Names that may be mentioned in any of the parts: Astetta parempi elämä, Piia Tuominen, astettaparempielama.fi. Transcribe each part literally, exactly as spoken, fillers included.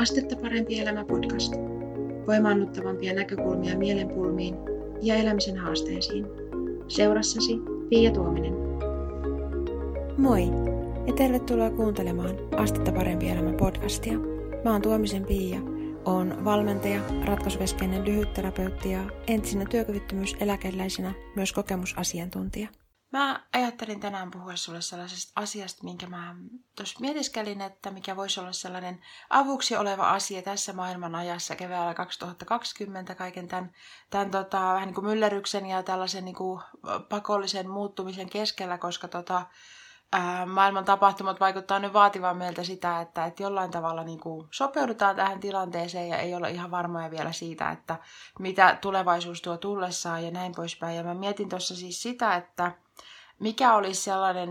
Astetta parempi elämä podcast. Voimaannuttavampia näkökulmia mielenpulmiin ja elämisen haasteisiin. Seurassasi Piia Tuominen. Moi ja tervetuloa kuuntelemaan Astetta parempi elämä podcastia. Mä oon Tuomisen Piia. Oon valmentaja, ratkaisukeskeinen lyhytterapeutti ja entisenä työkyvyttömyyseläkeläisenä myös kokemusasiantuntija. Mä ajattelin tänään puhua sulle sellaisesta asiasta, minkä mä tuossa mietiskelin, että mikä voisi olla sellainen avuksi oleva asia tässä maailman ajassa keväällä kaksituhattakaksikymmentä kaiken tämän, tämän tota, vähän niin kuin myllerryksen ja tällaisen niin kuin pakollisen muuttumisen keskellä, koska tota, ää, maailman tapahtumat vaikuttaa nyt vaativan meiltä sitä, että, että jollain tavalla niin kuin sopeudutaan tähän tilanteeseen ja ei ole ihan varmoja vielä siitä, että mitä tulevaisuus tuo tullessaan ja näin poispäin. Ja mä mietin tuossa siis sitä, että mikä olisi sellainen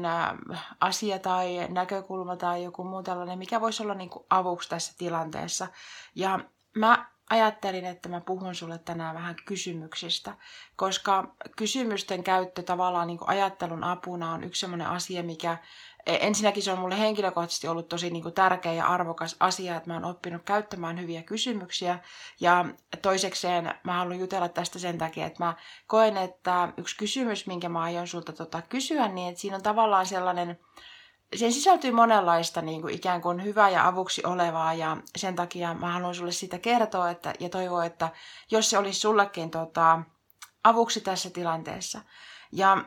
asia tai näkökulma tai joku muu tällainen, mikä voisi olla niin kuin avuksi tässä tilanteessa. Ja mä ajattelin, että mä puhun sulle tänään vähän kysymyksistä, koska kysymysten käyttö tavallaan niin kuin ajattelun apuna on yksi sellainen asia, mikä ensinnäkin se on mulle henkilökohtaisesti ollut tosi niin kuin tärkeä ja arvokas asia, että mä oon oppinut käyttämään hyviä kysymyksiä. Ja toisekseen mä haluan jutella tästä sen takia, että mä koen, että yksi kysymys, minkä mä aion sulta tota kysyä, niin että siinä on tavallaan sellainen, sen sisältyy monenlaista niin kuin ikään kuin hyvää ja avuksi olevaa, ja sen takia mä haluan sulle sitä kertoa että, ja toivoa, että jos se olisi sullekin tota, avuksi tässä tilanteessa. Ja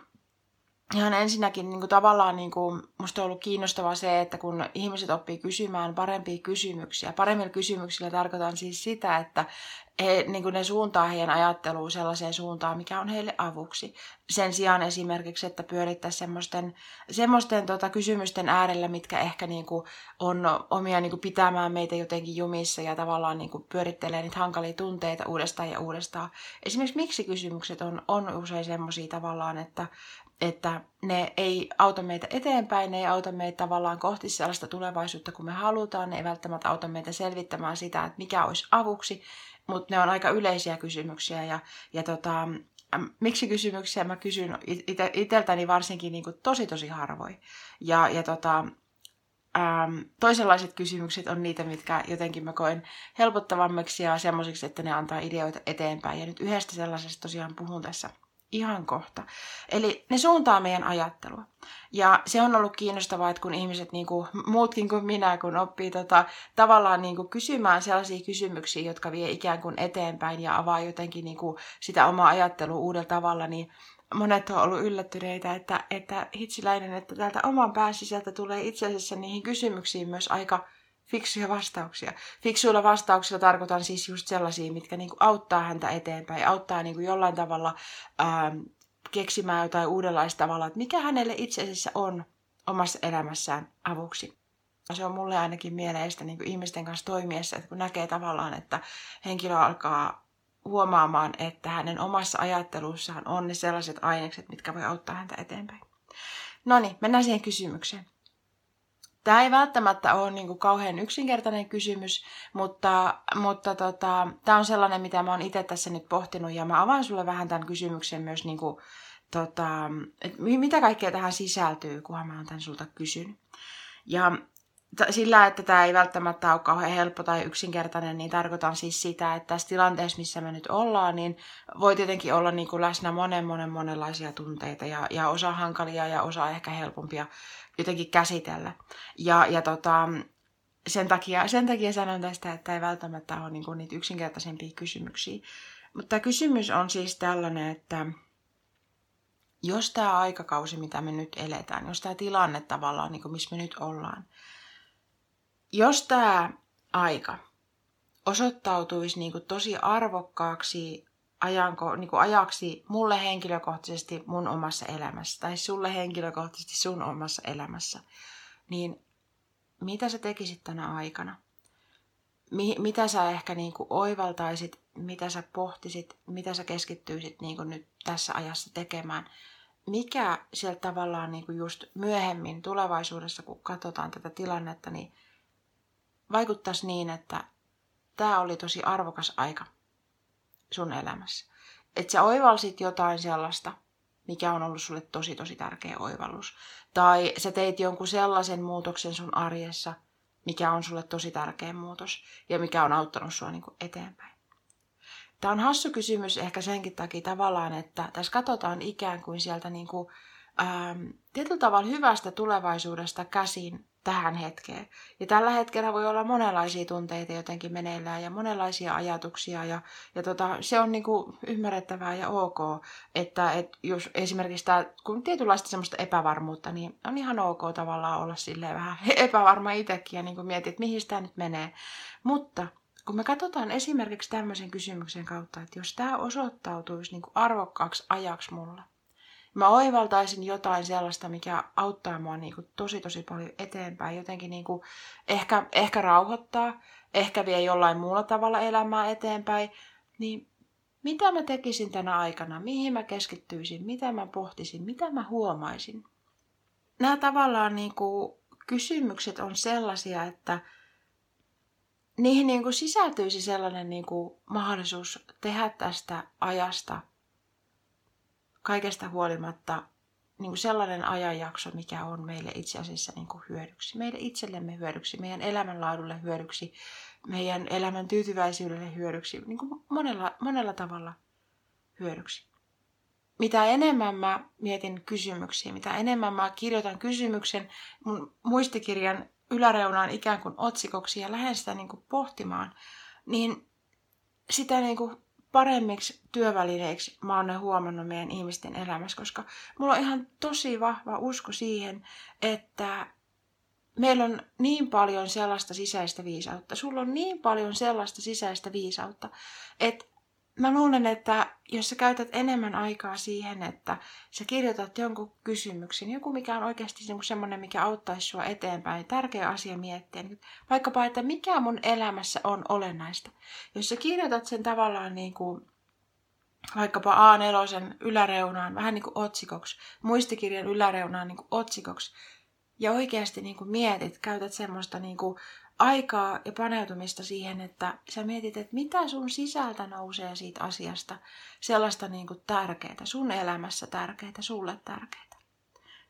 ihan ensinnäkin niin kuin tavallaan niin kuin, musta on ollut kiinnostavaa se, että kun ihmiset oppii kysymään parempia kysymyksiä, paremmilla kysymyksillä tarkoitan siis sitä, että he, niin kuin ne suuntaa heidän ajatteluun sellaiseen suuntaan, mikä on heille avuksi. Sen sijaan esimerkiksi, että pyörittäisiin semmoisten, semmoisten tota, kysymysten äärellä, mitkä ehkä niin kuin, on omia niin kuin, pitämään meitä jotenkin jumissa ja tavallaan niin kuin, pyörittelee niitä hankalia tunteita uudestaan ja uudestaan. Esimerkiksi miksi kysymykset on, on usein semmoisia tavallaan, että että ne ei auta meitä eteenpäin, ne ei auta meitä tavallaan kohti sellaista tulevaisuutta, kun me halutaan, ne ei välttämättä auta meitä selvittämään sitä, että mikä olisi avuksi, mutta ne on aika yleisiä kysymyksiä ja, ja tota, miksi kysymyksiä mä kysyn ite, iteltäni varsinkin niin kuin tosi tosi harvoin ja, ja tota, Ähm, toisenlaiset kysymykset on niitä, mitkä jotenkin mä koen helpottavammiksi ja semmoisiksi, että ne antaa ideoita eteenpäin. Ja nyt yhdestä sellaisesta tosiaan puhun tässä ihan kohta. Eli ne suuntaa meidän ajattelua. Ja se on ollut kiinnostavaa, että kun ihmiset, niin kuin, muutkin kuin minä, kun oppii tota, tavallaan niin kuin kysymään sellaisia kysymyksiä, jotka vie ikään kuin eteenpäin ja avaa jotenkin niin kuin sitä omaa ajattelua uudella tavalla, niin monet on ollut yllättyneitä, että, että hitsiläinen, että täältä oman pääsisältä tulee itse asiassa niihin kysymyksiin myös aika fiksuja vastauksia. Fiksuilla vastauksilla tarkoitan siis just sellaisia, mitkä niinku auttaa häntä eteenpäin, auttaa niinku jollain tavalla ää, keksimään jotain uudenlaista tavalla, että mikä hänelle itse asiassa on omassa elämässään avuksi. Se on mulle ainakin mieleistä niinku ihmisten kanssa toimiessa, että kun näkee tavallaan, että henkilö alkaa huomaamaan, että hänen omassa ajattelussaan on ne sellaiset ainekset, mitkä voi auttaa häntä eteenpäin. No niin, mennään siihen kysymykseen. Tämä ei välttämättä ole niin kuin kauhean yksinkertainen kysymys, mutta, mutta tota, tämä on sellainen, mitä mä oon itse tässä nyt pohtinut, ja mä avaan sulle vähän tämän kysymyksen myös, niin kuin, tota, että mitä kaikkea tähän sisältyy, kunhan mä oon tämän sulta kysynyt. Ja sillä, että tämä ei välttämättä ole kauhean helppo tai yksinkertainen, niin tarkoitan siis sitä, että tässä tilanteessa, missä me nyt ollaan, niin voi tietenkin olla niin kuin läsnä monen, monen, monenlaisia tunteita ja, ja osa hankalia ja osa ehkä helpompia jotenkin käsitellä. Ja, ja tota, sen takia, sen takia sanon tästä, että ei välttämättä ole niin kuin niitä yksinkertaisempia kysymyksiä. Mutta kysymys on siis tällainen, että jos tämä aikakausi, mitä me nyt eletään, jos tämä tilanne tavallaan, niin kuin missä me nyt ollaan, jos tämä aika osoittautuisi niin kuin tosi arvokkaaksi ajanko, niin kuin ajaksi mulle henkilökohtaisesti mun omassa elämässä tai sulle henkilökohtaisesti sun omassa elämässä, niin mitä sä tekisit tänä aikana? Mi- mitä sä ehkä niin kuin oivaltaisit, mitä sä pohtisit, mitä sä keskittyisit niin kuin nyt tässä ajassa tekemään? Mikä sieltä tavallaan niin kuin just myöhemmin tulevaisuudessa, kun katsotaan tätä tilannetta, niin vaikuttaisi niin, että tämä oli tosi arvokas aika sun elämässä. Että sä oivalsit jotain sellaista, mikä on ollut sulle tosi tosi tärkeä oivallus. Tai sä teit jonkun sellaisen muutoksen sun arjessa, mikä on sulle tosi tärkeä muutos ja mikä on auttanut sua niin kuin eteenpäin. Tämä on hassu kysymys ehkä senkin takia tavallaan, että tässä katsotaan ikään kuin sieltä niin kuin, ähm, tietyllä tavalla hyvästä tulevaisuudesta käsin tähän hetkeen. Ja tällä hetkellä voi olla monenlaisia tunteita jotenkin meneillään ja monenlaisia ajatuksia. Ja, ja tota, se on niin kuin ymmärrettävää ja ok, että et jos esimerkiksi tämä, kun tietynlaista semmoista epävarmuutta, niin on ihan ok tavallaan olla silleen vähän epävarma itsekin ja niin kuin mietit, että mihin tämä nyt menee. Mutta kun me katsotaan esimerkiksi tämmöisen kysymyksen kautta, että jos tämä osoittautuisi niin kuin arvokkaaksi ajaksi mulle, mä oivaltaisin jotain sellaista, mikä auttaa mua niin kuin tosi tosi paljon eteenpäin, jotenkin niin kuin ehkä, ehkä rauhoittaa, ehkä vie jollain muulla tavalla elämää eteenpäin, niin mitä mä tekisin tänä aikana, mihin mä keskittyisin, mitä mä pohtisin, mitä mä huomaisin. Nämä tavallaan niin kuin kysymykset on sellaisia, että niihin niin kuin sisältyisi sellainen niin kuin mahdollisuus tehdä tästä ajasta kaikesta huolimatta niin kuin sellainen ajanjakso, mikä on meille itse asiassa niin kuin hyödyksi. Meille itsellemme hyödyksi, meidän elämänlaadulle hyödyksi, meidän elämän tyytyväisyydelle hyödyksi, niin kuin monella, monella tavalla hyödyksi. Mitä enemmän mä mietin kysymyksiä, mitä enemmän mä kirjoitan kysymyksen mun muistikirjan yläreunaan ikään kuin otsikoksi ja lähden sitä niin kuin pohtimaan, niin sitä niin kuin paremmiksi työvälineiksi mä oon ne huomannut meidän ihmisten elämässä, koska mulla on ihan tosi vahva usko siihen, että meillä on niin paljon sellaista sisäistä viisautta, sulla on niin paljon sellaista sisäistä viisautta, että mä luulen, että jos sä käytät enemmän aikaa siihen, että sä kirjoitat jonkun kysymyksen, joku mikä on oikeasti semmoinen, mikä auttaisi sua eteenpäin, tärkeä asia miettiä, niin vaikkapa, että mikä mun elämässä on olennaista. Jos sä kirjoitat sen tavallaan niin kuin vaikkapa A neljä yläreunaan, vähän niin kuin otsikoksi, muistikirjan yläreunaan niin kuin otsikoksi, ja oikeasti niin kuin mietit, käytät semmoista niin kuin aikaa ja paneutumista siihen, että sä mietit, että mitä sun sisältä nousee siitä asiasta sellaista niin kuin tärkeää, sun elämässä tärkeää, sulle tärkeää.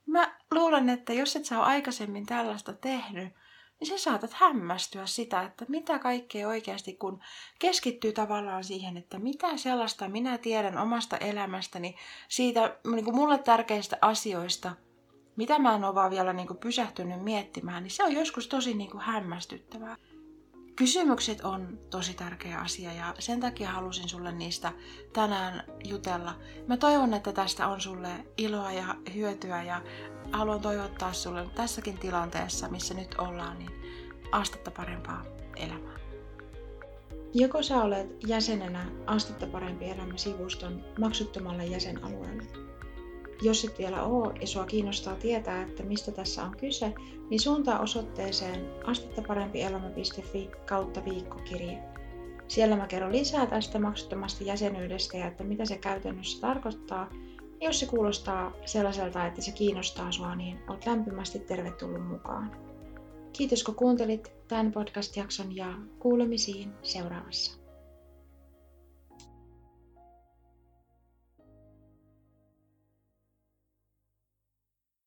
Mä luulen, että jos et sä ole aikaisemmin tällaista tehnyt, niin sä saatat hämmästyä sitä, että mitä kaikkea oikeasti, kun keskittyy tavallaan siihen, että mitä sellaista minä tiedän omasta elämästäni, siitä niin kuin mulle tärkeistä asioista, mitä mä en ole vaan vielä niin kuin pysähtynyt miettimään, niin se on joskus tosi niin kuin hämmästyttävää. Kysymykset on tosi tärkeä asia ja sen takia halusin sulle niistä tänään jutella. Mä toivon, että tästä on sulle iloa ja hyötyä ja haluan toivottaa sulle tässäkin tilanteessa, missä nyt ollaan, niin astetta parempaa elämää. Joko sä olet jäsenenä Astetta parempi elämä-sivuston maksuttomalle jäsenalueelle? Jos et vielä ole ja sua kiinnostaa tietää, että mistä tässä on kyse, niin suuntaa osoitteeseen astettaparempielama.fi kautta viikkokirje. Siellä mä kerron lisää tästä maksuttomasta jäsenyydestä ja että mitä se käytännössä tarkoittaa. Ja jos se kuulostaa sellaiselta, että se kiinnostaa sua, niin oot lämpimästi tervetullut mukaan. Kiitos kun kuuntelit tämän podcast-jakson ja kuulemisiin seuraavassa.